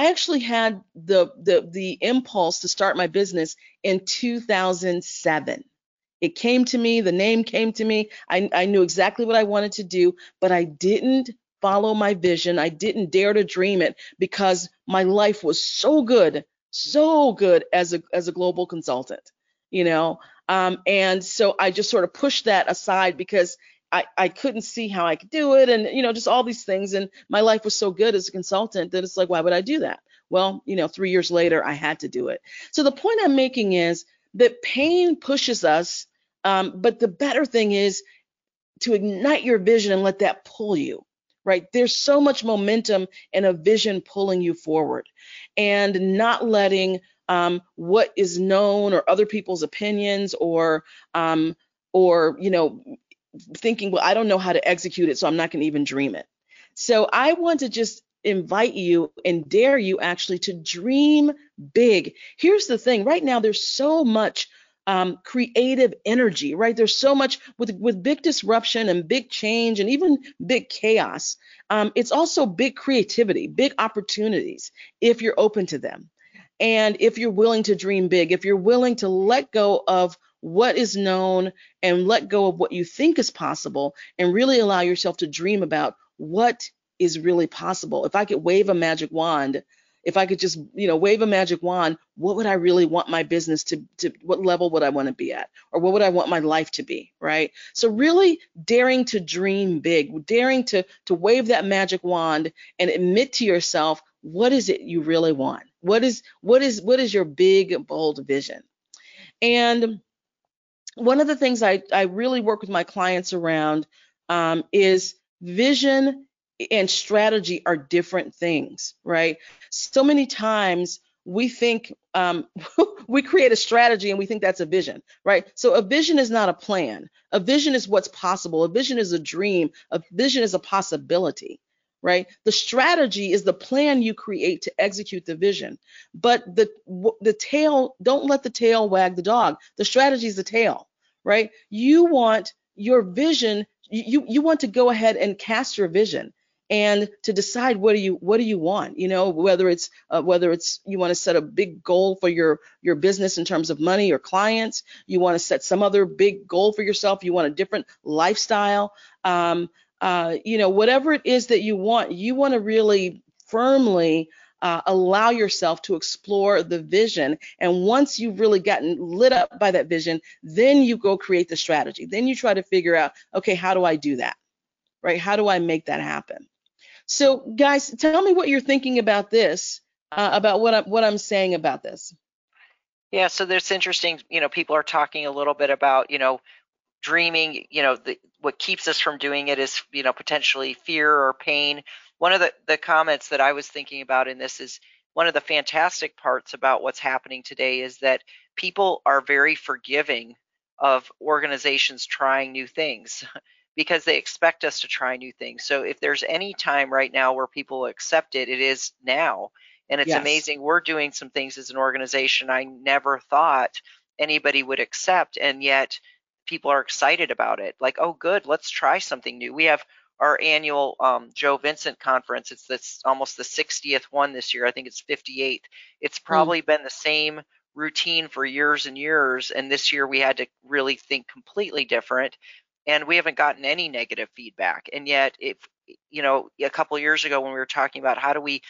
I actually had the the, the impulse to start my business in two thousand seven. It came to me. The name came to me. I, I knew exactly what I wanted to do, but I didn't follow my vision. I didn't dare to dream it because my life was so good, so good as a as a global consultant, you know. Um, and so I just sort of pushed that aside because I, I couldn't see how I could do it, and you know, just all these things. And my life was so good as a consultant that it's like, why would I do that? Well, you know, three years later, I had to do it. So the point I'm making is that pain pushes us. Um, but the better thing is to ignite your vision and let that pull you, right? There's so much momentum and a vision pulling you forward, and not letting um, what is known or other people's opinions or, um, or you know, thinking, well, I don't know how to execute it, so I'm not going to even dream it. So I want to just invite you and dare you actually to dream big. Here's the thing. Right now, there's so much Um, creative energy, right? There's so much with, with big disruption and big change and even big chaos. Um, it's also big creativity, big opportunities if you're open to them. And if you're willing to dream big, if you're willing to let go of what is known and let go of what you think is possible and really allow yourself to dream about what is really possible. If I could wave a magic wand, If I could just, you know, wave a magic wand, what would I really want my business to, to, what level would I want to be at? Or what would I want my life to be, right? So really daring to dream big, daring to, to wave that magic wand and admit to yourself, what is it you really want? What is, what is, what is your big, bold vision? And one of the things I, I really work with my clients around um, is vision and strategy are different things, right? So many times we think um, we create a strategy and we think that's a vision, right? So a vision is not a plan. A vision is what's possible. A vision is a dream. A vision is a possibility, right? The strategy is the plan you create to execute the vision. But the the tail, don't let the tail wag the dog. The strategy is the tail, right? You want your vision. You you want to go ahead and cast your vision. And to decide what do you what do you want, you know, whether it's uh, whether it's you want to set a big goal for your your business in terms of money or clients, you want to set some other big goal for yourself, you want a different lifestyle, um, uh, you know, whatever it is that you want, you want to really firmly uh, allow yourself to explore the vision. And once you've really gotten lit up by that vision, then you go create the strategy. Then you try to figure out, okay, how do I do that, right? How do I make that happen? So, guys, tell me what you're thinking about this, uh, about what I'm what I'm saying about this. Yeah, so there's interesting. You know, people are talking a little bit about, you know, dreaming. You know, the, what keeps us from doing it is, you know, potentially fear or pain. One of the, the comments that I was thinking about in this is one of the fantastic parts about what's happening today is that people are very forgiving of organizations trying new things. Because they expect us to try new things. So if there's any time right now where people accept it, it is now. And it's yes. amazing. We're doing some things as an organization I never thought anybody would accept. And yet people are excited about it. Like, oh, good, let's try something new. We have our annual um, Joe Vincent conference. It's this, almost the sixtieth one this year. I think it's fifty-eighth. It's probably mm. been the same routine for years and years. And this year we had to really think completely different. And we haven't gotten any negative feedback. And yet, if you know, a couple of years ago when we were talking about how do we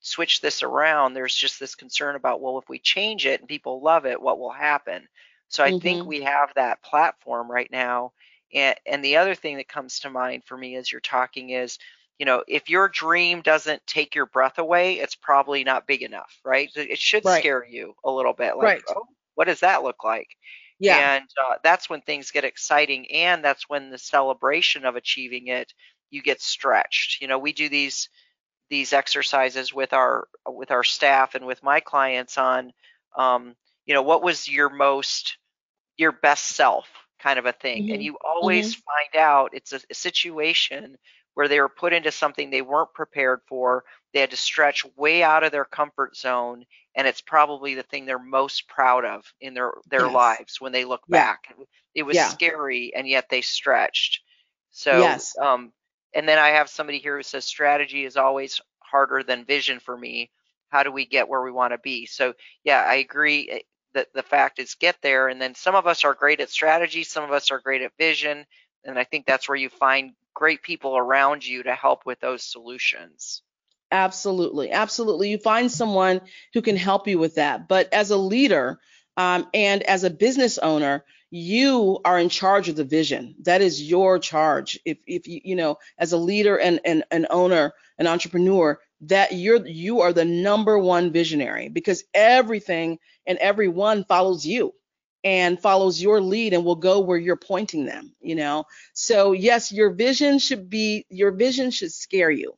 switch this around, there's just this concern about, well, if we change it and people love it, what will happen? So I mm-hmm. think we have that platform right now. And, and the other thing that comes to mind for me as you're talking is, you know, if your dream doesn't take your breath away, it's probably not big enough, right? It should right. scare you a little bit. Like, right. oh, what does that look like? Yeah. And uh, that's when things get exciting, and that's when the celebration of achieving it, you get stretched. You know, we do these these exercises with our with our staff and with my clients on, um, you know, what was your most your best self kind of a thing, mm-hmm. and you always mm-hmm. find out it's a, a situation where they were put into something they weren't prepared for. They had to stretch way out of their comfort zone, and it's probably the thing they're most proud of in their, their yes. lives when they look yeah. back. It was yeah. scary, and yet they stretched. So, yes. um, and then I have somebody here who says strategy is always harder than vision for me. How do we get where we want to be? So, yeah, I agree. the, the fact is get there. And then some of us are great at strategy, some of us are great at vision. And I think that's where you find great people around you to help with those solutions. Absolutely. Absolutely. You find someone who can help you with that. But as a leader um, and as a business owner, you are in charge of the vision. That is your charge. If, if you, you know, as a leader and an an owner, an entrepreneur, that you're, you are the number one visionary, because everything and everyone follows you and follows your lead and will go where you're pointing them, you know? So yes, your vision should be, your vision should scare you,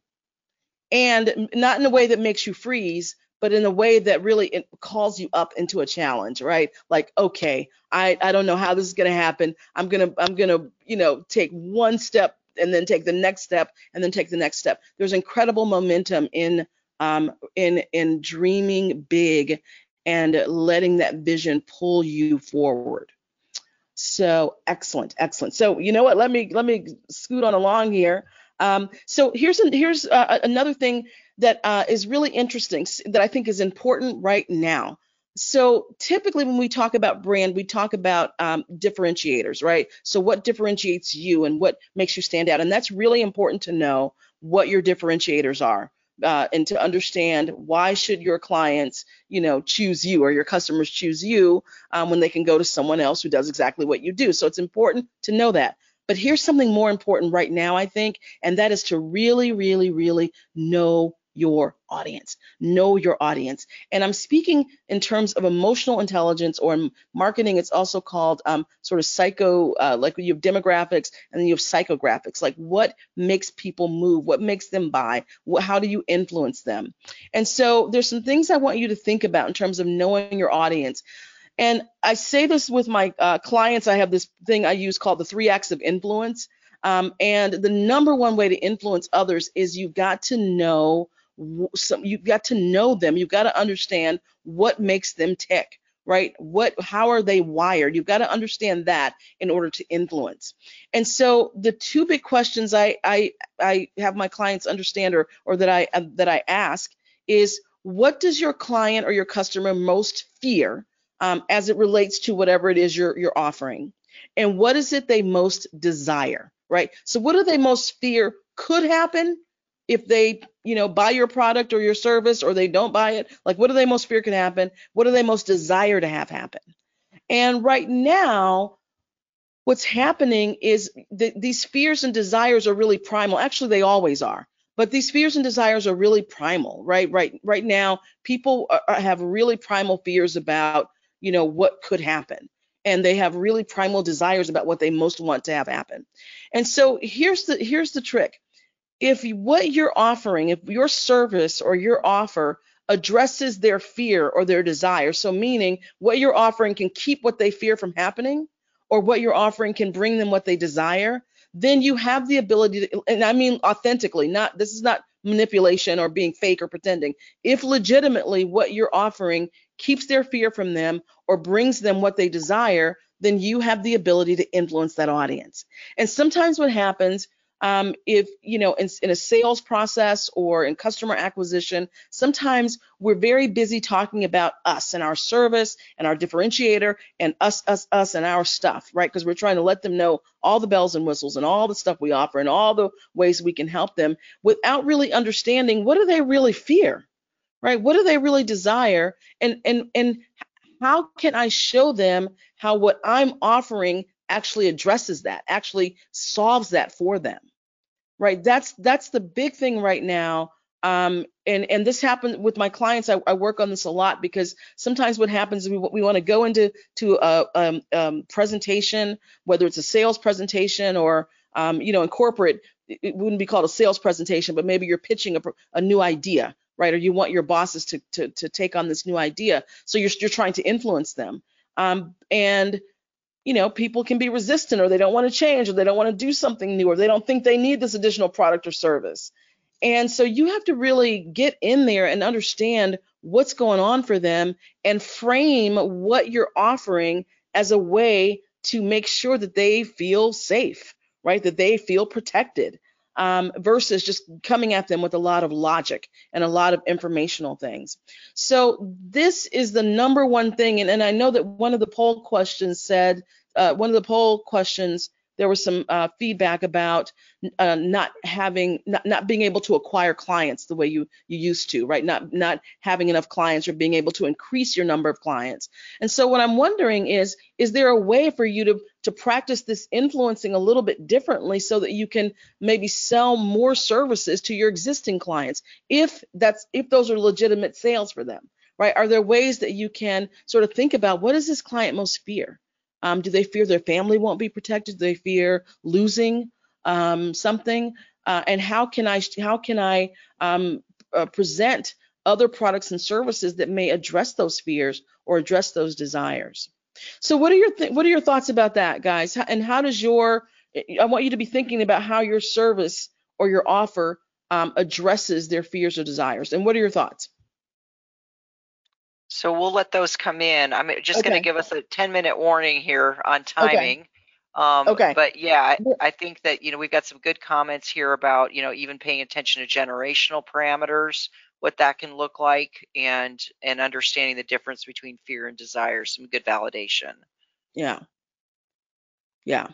and not in a way that makes you freeze, but in a way that really it calls you up into a challenge, right? Like, okay, I, I don't know how this is gonna happen. I'm gonna, I'm gonna, you know, take one step and then take the next step and then take the next step. There's incredible momentum in um in in dreaming big and letting that vision pull you forward. So excellent, excellent. So you know what? Let me let me scoot on along here. Um, so here's an, here's uh, another thing that uh, is really interesting that I think is important right now. So typically when we talk about brand, we talk about um, differentiators, right? So what differentiates you and what makes you stand out? And that's really important to know what your differentiators are uh, and to understand why should your clients, you know, choose you, or your customers choose you um, when they can go to someone else who does exactly what you do. So it's important to know that. But here's something more important right now, I think, and that is to really, really, really know your audience. Know your audience. And I'm speaking in terms of emotional intelligence, or in marketing, it's also called um, sort of psycho, uh, like you have demographics and then you have psychographics, like what makes people move, what makes them buy, what, how do you influence them? And so there's some things I want you to think about in terms of knowing your audience. And I say this with my uh, clients. I have this thing I use called the three acts of influence. Um, and the number one way to influence others is you've got to know some, you've got to know them. You've got to understand what makes them tick, right? What, how are they wired? You've got to understand that in order to influence. And so the two big questions I I, I have my clients understand, or or that I uh, that I ask, is what does your client or your customer most fear? Um, as it relates to whatever it is you're, you're offering, and what is it they most desire, right? So what do they most fear could happen if they, you know, buy your product or your service, or they don't buy it? Like, what do they most fear could happen? What do they most desire to have happen? And right now, what's happening is th- these fears and desires are really primal. Actually, they always are. But these fears and desires are really primal, right? Right, right now, people are, have really primal fears about, you know, what could happen. And they have really primal desires about what they most want to have happen. And so here's the here's the trick. If what you're offering, if your service or your offer addresses their fear or their desire, so meaning what you're offering can keep what they fear from happening, or what you're offering can bring them what they desire, then you have the ability to, and I mean authentically, not, this is not manipulation or being fake or pretending. If legitimately what you're offering keeps their fear from them or brings them what they desire, then you have the ability to influence that audience. And sometimes what happens um, if, you know, in, in a sales process or in customer acquisition, sometimes we're very busy talking about us and our service and our differentiator and us, us, us and our stuff, right? Because we're trying to let them know all the bells and whistles and all the stuff we offer and all the ways we can help them, without really understanding what do they really fear, right? What do they really desire? And, and, and how can I show them how what I'm offering actually addresses that, actually solves that for them, right? That's, that's the big thing right now. Um, and, and this happened with my clients. I, I work on this a lot, because sometimes what happens is we, we want to go into to a um, um, presentation, whether it's a sales presentation or, um, you know, in corporate, it, it wouldn't be called a sales presentation, but maybe you're pitching a, a new idea, right? Or you want your bosses to, to, to take on this new idea. So you're, you're trying to influence them. Um, and, you know, people can be resistant, or they don't want to change, or they don't want to do something new, or they don't think they need this additional product or service. And so you have to really get in there and understand what's going on for them and frame what you're offering as a way to make sure that they feel safe, right? That they feel protected. um, versus just coming at them with a lot of logic and a lot of informational things. So this is the number one thing. And, and I know that one of the poll questions said, uh, one of the poll questions, there was some uh, feedback about uh, not having, not, not being able to acquire clients the way you, you used to, right? Not, not having enough clients or being able to increase your number of clients. And so what I'm wondering is, is there a way for you to, to practice this influencing a little bit differently so that you can maybe sell more services to your existing clients, if that's, if those are legitimate sales for them, right? Are there ways that you can sort of think about what does this client most fear? Um, do they fear their family won't be protected? Do they fear losing um, something? Uh, and how can I how can I um, uh, present other products and services that may address those fears or address those desires? So what are your th- what are your thoughts about that, guys? And how does your I want you to be thinking about how your service or your offer um, addresses their fears or desires. And what are your thoughts? So we'll let those come in. I'm just okay. going to give us a ten minute warning here on timing. Okay. Um, okay. But yeah, I, I think that, you know, we've got some good comments here about, you know, even paying attention to generational parameters, what that can look like, and, and understanding the difference between fear and desire, some good validation. Yeah. Yeah.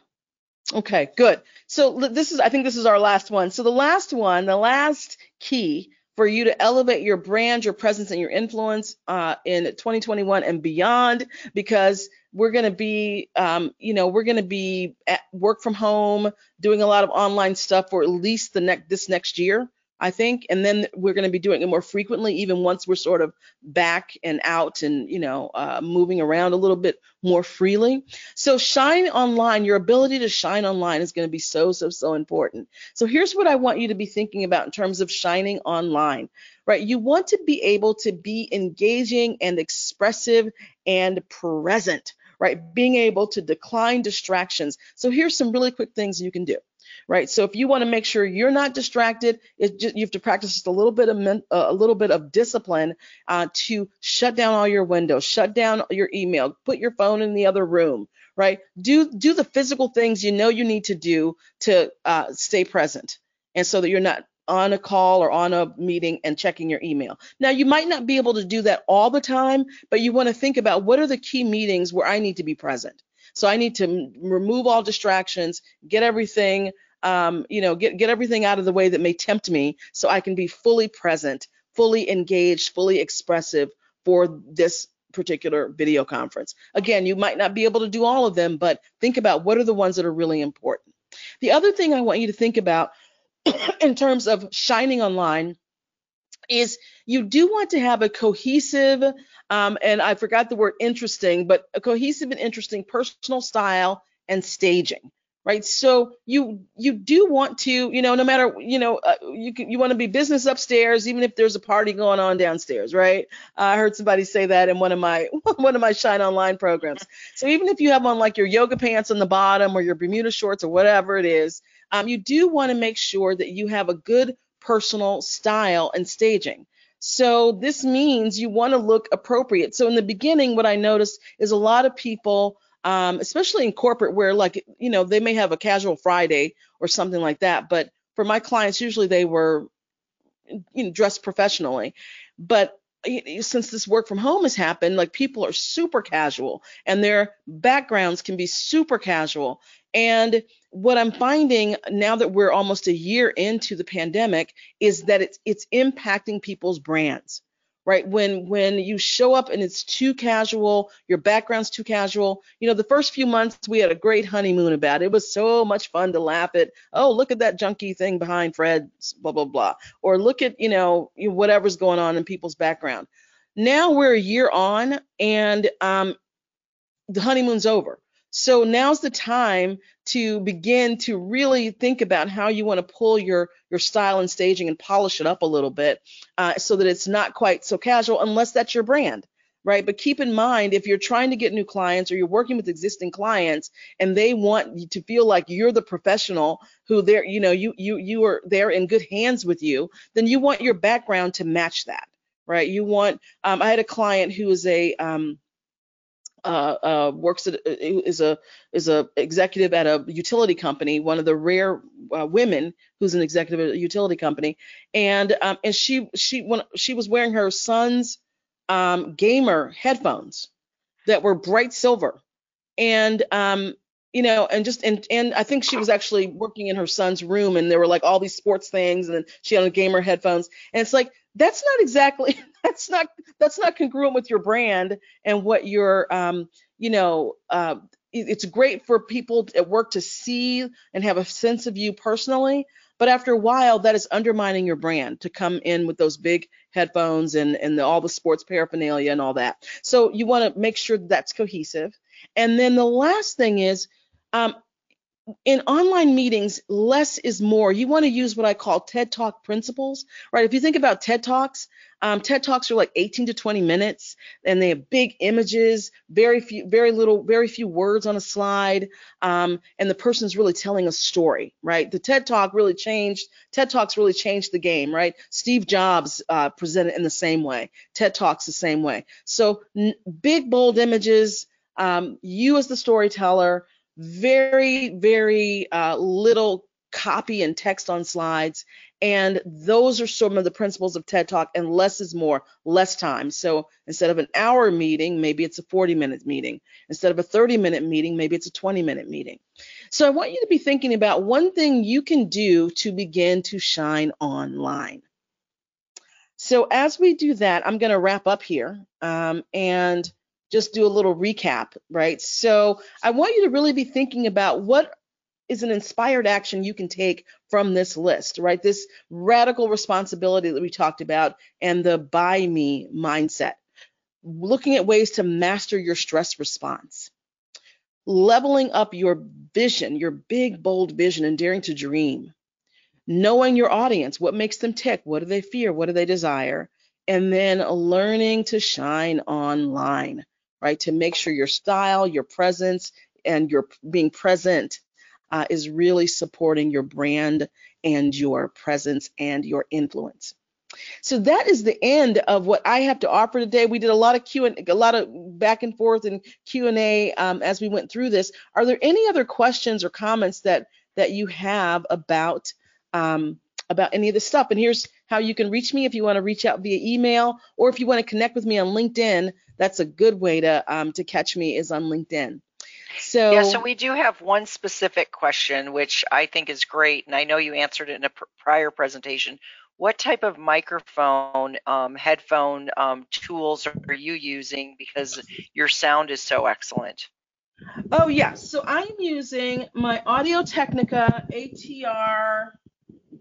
Okay, good. So this is, I think this is our last one. So the last one, the last key for you to elevate your brand, your presence, and your influence uh, in twenty twenty-one and beyond, because we're going to be, um, you know, we're going to be at work from home, doing a lot of online stuff for at least the next this next year, I think, and then we're going to be doing it more frequently, even once we're sort of back and out and, you know, uh, moving around a little bit more freely. So shine online, your ability to shine online is going to be so, so, so important. So here's what I want you to be thinking about in terms of shining online, right? You want to be able to be engaging and expressive and present, right? Being able to decline distractions. So here's some really quick things you can do. Right. So if you want to make sure you're not distracted, it just, you have to practice just a little bit of men, uh, a little bit of discipline uh, to shut down all your windows, shut down your email, put your phone in the other room. Right. Do do the physical things you know you need to do to uh, stay present, and so that you're not on a call or on a meeting and checking your email. Now, you might not be able to do that all the time, but you want to think about what are the key meetings where I need to be present. So I need to m- remove all distractions, get everything, um, you know, get, get everything out of the way that may tempt me so I can be fully present, fully engaged, fully expressive for this particular video conference. Again, you might not be able to do all of them, but think about what are the ones that are really important. The other thing I want you to think about in terms of shining online is you do want to have a cohesive, um, and I forgot the word interesting, but a cohesive and interesting personal style and staging, right? So you you do want to, you know, no matter, you know, uh, you can, you want to be business upstairs, even if there's a party going on downstairs, right? Uh, I heard somebody say that in one of my one of my Shine Online programs. So even if you have on like your yoga pants on the bottom or your Bermuda shorts or whatever it is, um, you do want to make sure that you have a good personal style and staging. So this means you want to look appropriate. So in the beginning, what I noticed is a lot of people, um, especially in corporate, where like, you know, they may have a casual Friday or something like that. But for my clients, usually they were, you know, dressed professionally. But since this work from home has happened, like people are super casual and their backgrounds can be super casual. And what I'm finding now that we're almost a year into the pandemic is that it's it's impacting people's brands, right? When when you show up and it's too casual, your background's too casual. You know, the first few months we had a great honeymoon about it. It was so much fun to laugh at, oh, look at that junky thing behind Fred's blah, blah, blah. Or look at, you know, whatever's going on in people's background. Now we're a year on and um, the honeymoon's over. So now's the time to begin to really think about how you want to pull your, your style and staging and polish it up a little bit uh, so that it's not quite so casual, unless that's your brand, right? But keep in mind, if you're trying to get new clients or you're working with existing clients and they want you to feel like you're the professional who they're, you know, you, you, you are they're in good hands with you, then you want your background to match that, right? You want, um, I had a client who is a, um, uh, uh, works at, is a is a executive at a utility company, one of the rare uh, women who's an executive at a utility company, and um, and she she when she was wearing her son's um, gamer headphones that were bright silver, and um, you know, and just and and I think she was actually working in her son's room, and there were like all these sports things, and then she had gamer headphones, and it's like, that's not exactly that's not that's not congruent with your brand and what your um you know uh, it, it's great for people at work to see and have a sense of you personally, but after a while that is undermining your brand to come in with those big headphones and and the, all the sports paraphernalia and all that. So you want to make sure that that's cohesive. And then the last thing is um in online meetings, less is more. You want to use what I call TED Talk principles, right? If you think about TED Talks, um, TED Talks are like eighteen to twenty minutes, and they have big images, very few, very little, very few words on a slide, um, and the person's really telling a story, right? The TED Talk really changed. TED Talks really changed the game, right? Steve Jobs uh, presented in the same way. TED Talks the same way. So n- big bold images. Um, you as the storyteller. Very, very uh, little copy and text on slides. And those are some of the principles of TED Talk, and less is more, less time. So instead of an hour meeting, maybe it's a forty minute meeting. Instead of a thirty minute meeting, maybe it's a twenty minute meeting. So I want you to be thinking about one thing you can do to begin to shine online. So as we do that, I'm going to wrap up here um, and just do a little recap, right? So I want you to really be thinking about what is an inspired action you can take from this list, right? This radical responsibility that we talked about and the buy me mindset. Looking at ways to master your stress response. Leveling up your vision, your big, bold vision, and daring to dream. Knowing your audience, what makes them tick? What do they fear? What do they desire? And then learning to shine online. Right, to make sure your style, your presence, and your being present uh, is really supporting your brand and your presence and your influence. So that is the end of what I have to offer today. We did a lot of Q and a lot of back and forth and Q and A um, as we went through this. Are there any other questions or comments that that you have about um, about any of this stuff? And here's how you can reach me if you want to reach out via email, or if you want to connect with me on LinkedIn. That's a good way to um, to catch me, is on LinkedIn. So yeah, so we do have one specific question, which I think is great, and I know you answered it in a pr- prior presentation. What type of microphone, um, headphone um, tools are you using, because your sound is so excellent? Oh yeah, so I'm using my Audio-Technica A T R.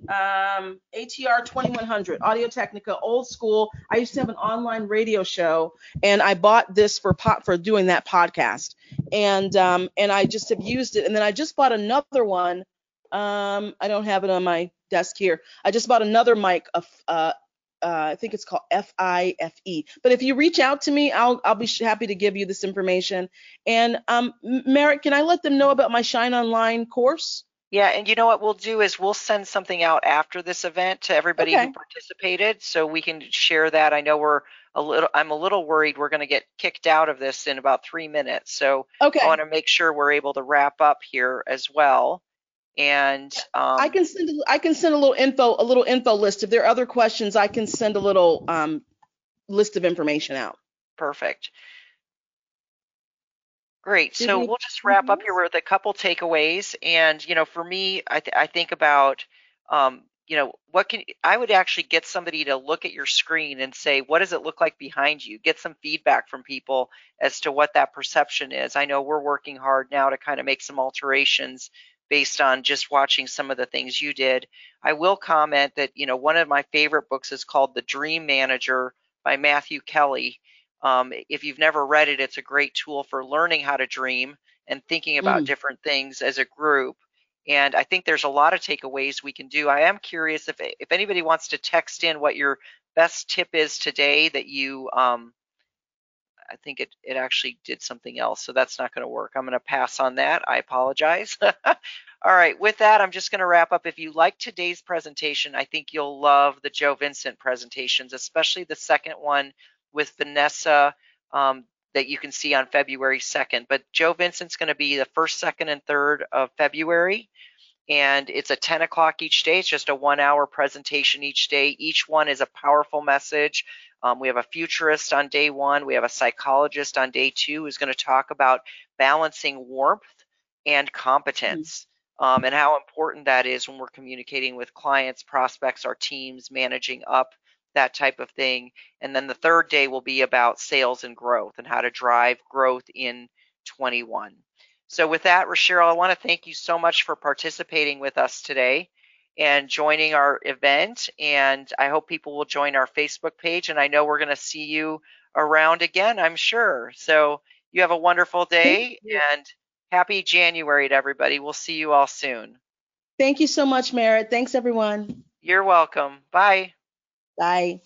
Um, A T R twenty-one hundred, Audio-Technica, old school. I used to have an online radio show, and I bought this for pop for doing that podcast, and um, and I just have used it. And then I just bought another one. Um, I don't have it on my desk here. I just bought another mic. Of, uh, uh, I think it's called F I F E. But if you reach out to me, I'll I'll be happy to give you this information. And um, Merrick, can I let them know about my Shine Online course? Yeah, and you know what we'll do is we'll send something out after this event to everybody okay. who participated, so we can share that. I know we're a little, I'm a little worried we're going to get kicked out of this in about three minutes, so okay. I want to make sure we're able to wrap up here as well. And um, I can send, I can send a little info, a little info list. If there are other questions, I can send a little um, list of information out. Perfect. Great. So we'll just wrap up here with a couple takeaways. And, you know, for me, I, th- I think about, um, you know, what can I would actually get somebody to look at your screen and say, what does it look like behind you? Get some feedback from people as to what that perception is. I know we're working hard now to kind of make some alterations based on just watching some of the things you did. I will comment that, you know, one of my favorite books is called The Dream Manager by Matthew Kelly. Um, if you've never read it, it's a great tool for learning how to dream and thinking about mm. different things as a group. And I think there's a lot of takeaways we can do. I am curious if if anybody wants to text in what your best tip is today that you, um, I think it, it actually did something else, so that's not going to work. I'm going to pass on that. I apologize. All right, with that, I'm just going to wrap up. If you like today's presentation, I think you'll love the Joe Vincent presentations, especially the second one with Vanessa. Um, that you can see on February second. But Joe Vincent's going to be the first, second, and third of February. And it's at ten o'clock each day. It's just a one-hour presentation each day. Each one is a powerful message. Um, we have a futurist on day one. We have a psychologist on day two who's going to talk about balancing warmth and competence, um, and how important that is when we're communicating with clients, prospects, our teams, managing up, that type of thing. And then the third day will be about sales and growth and how to drive growth in twenty-one. So with that, Rochelle, I want to thank you so much for participating with us today and joining our event. And I hope people will join our Facebook page. And I know we're going to see you around again, I'm sure. So you have a wonderful day and happy January to everybody. We'll see you all soon. Thank you so much, Merritt. Thanks, everyone. You're welcome. Bye. Bye.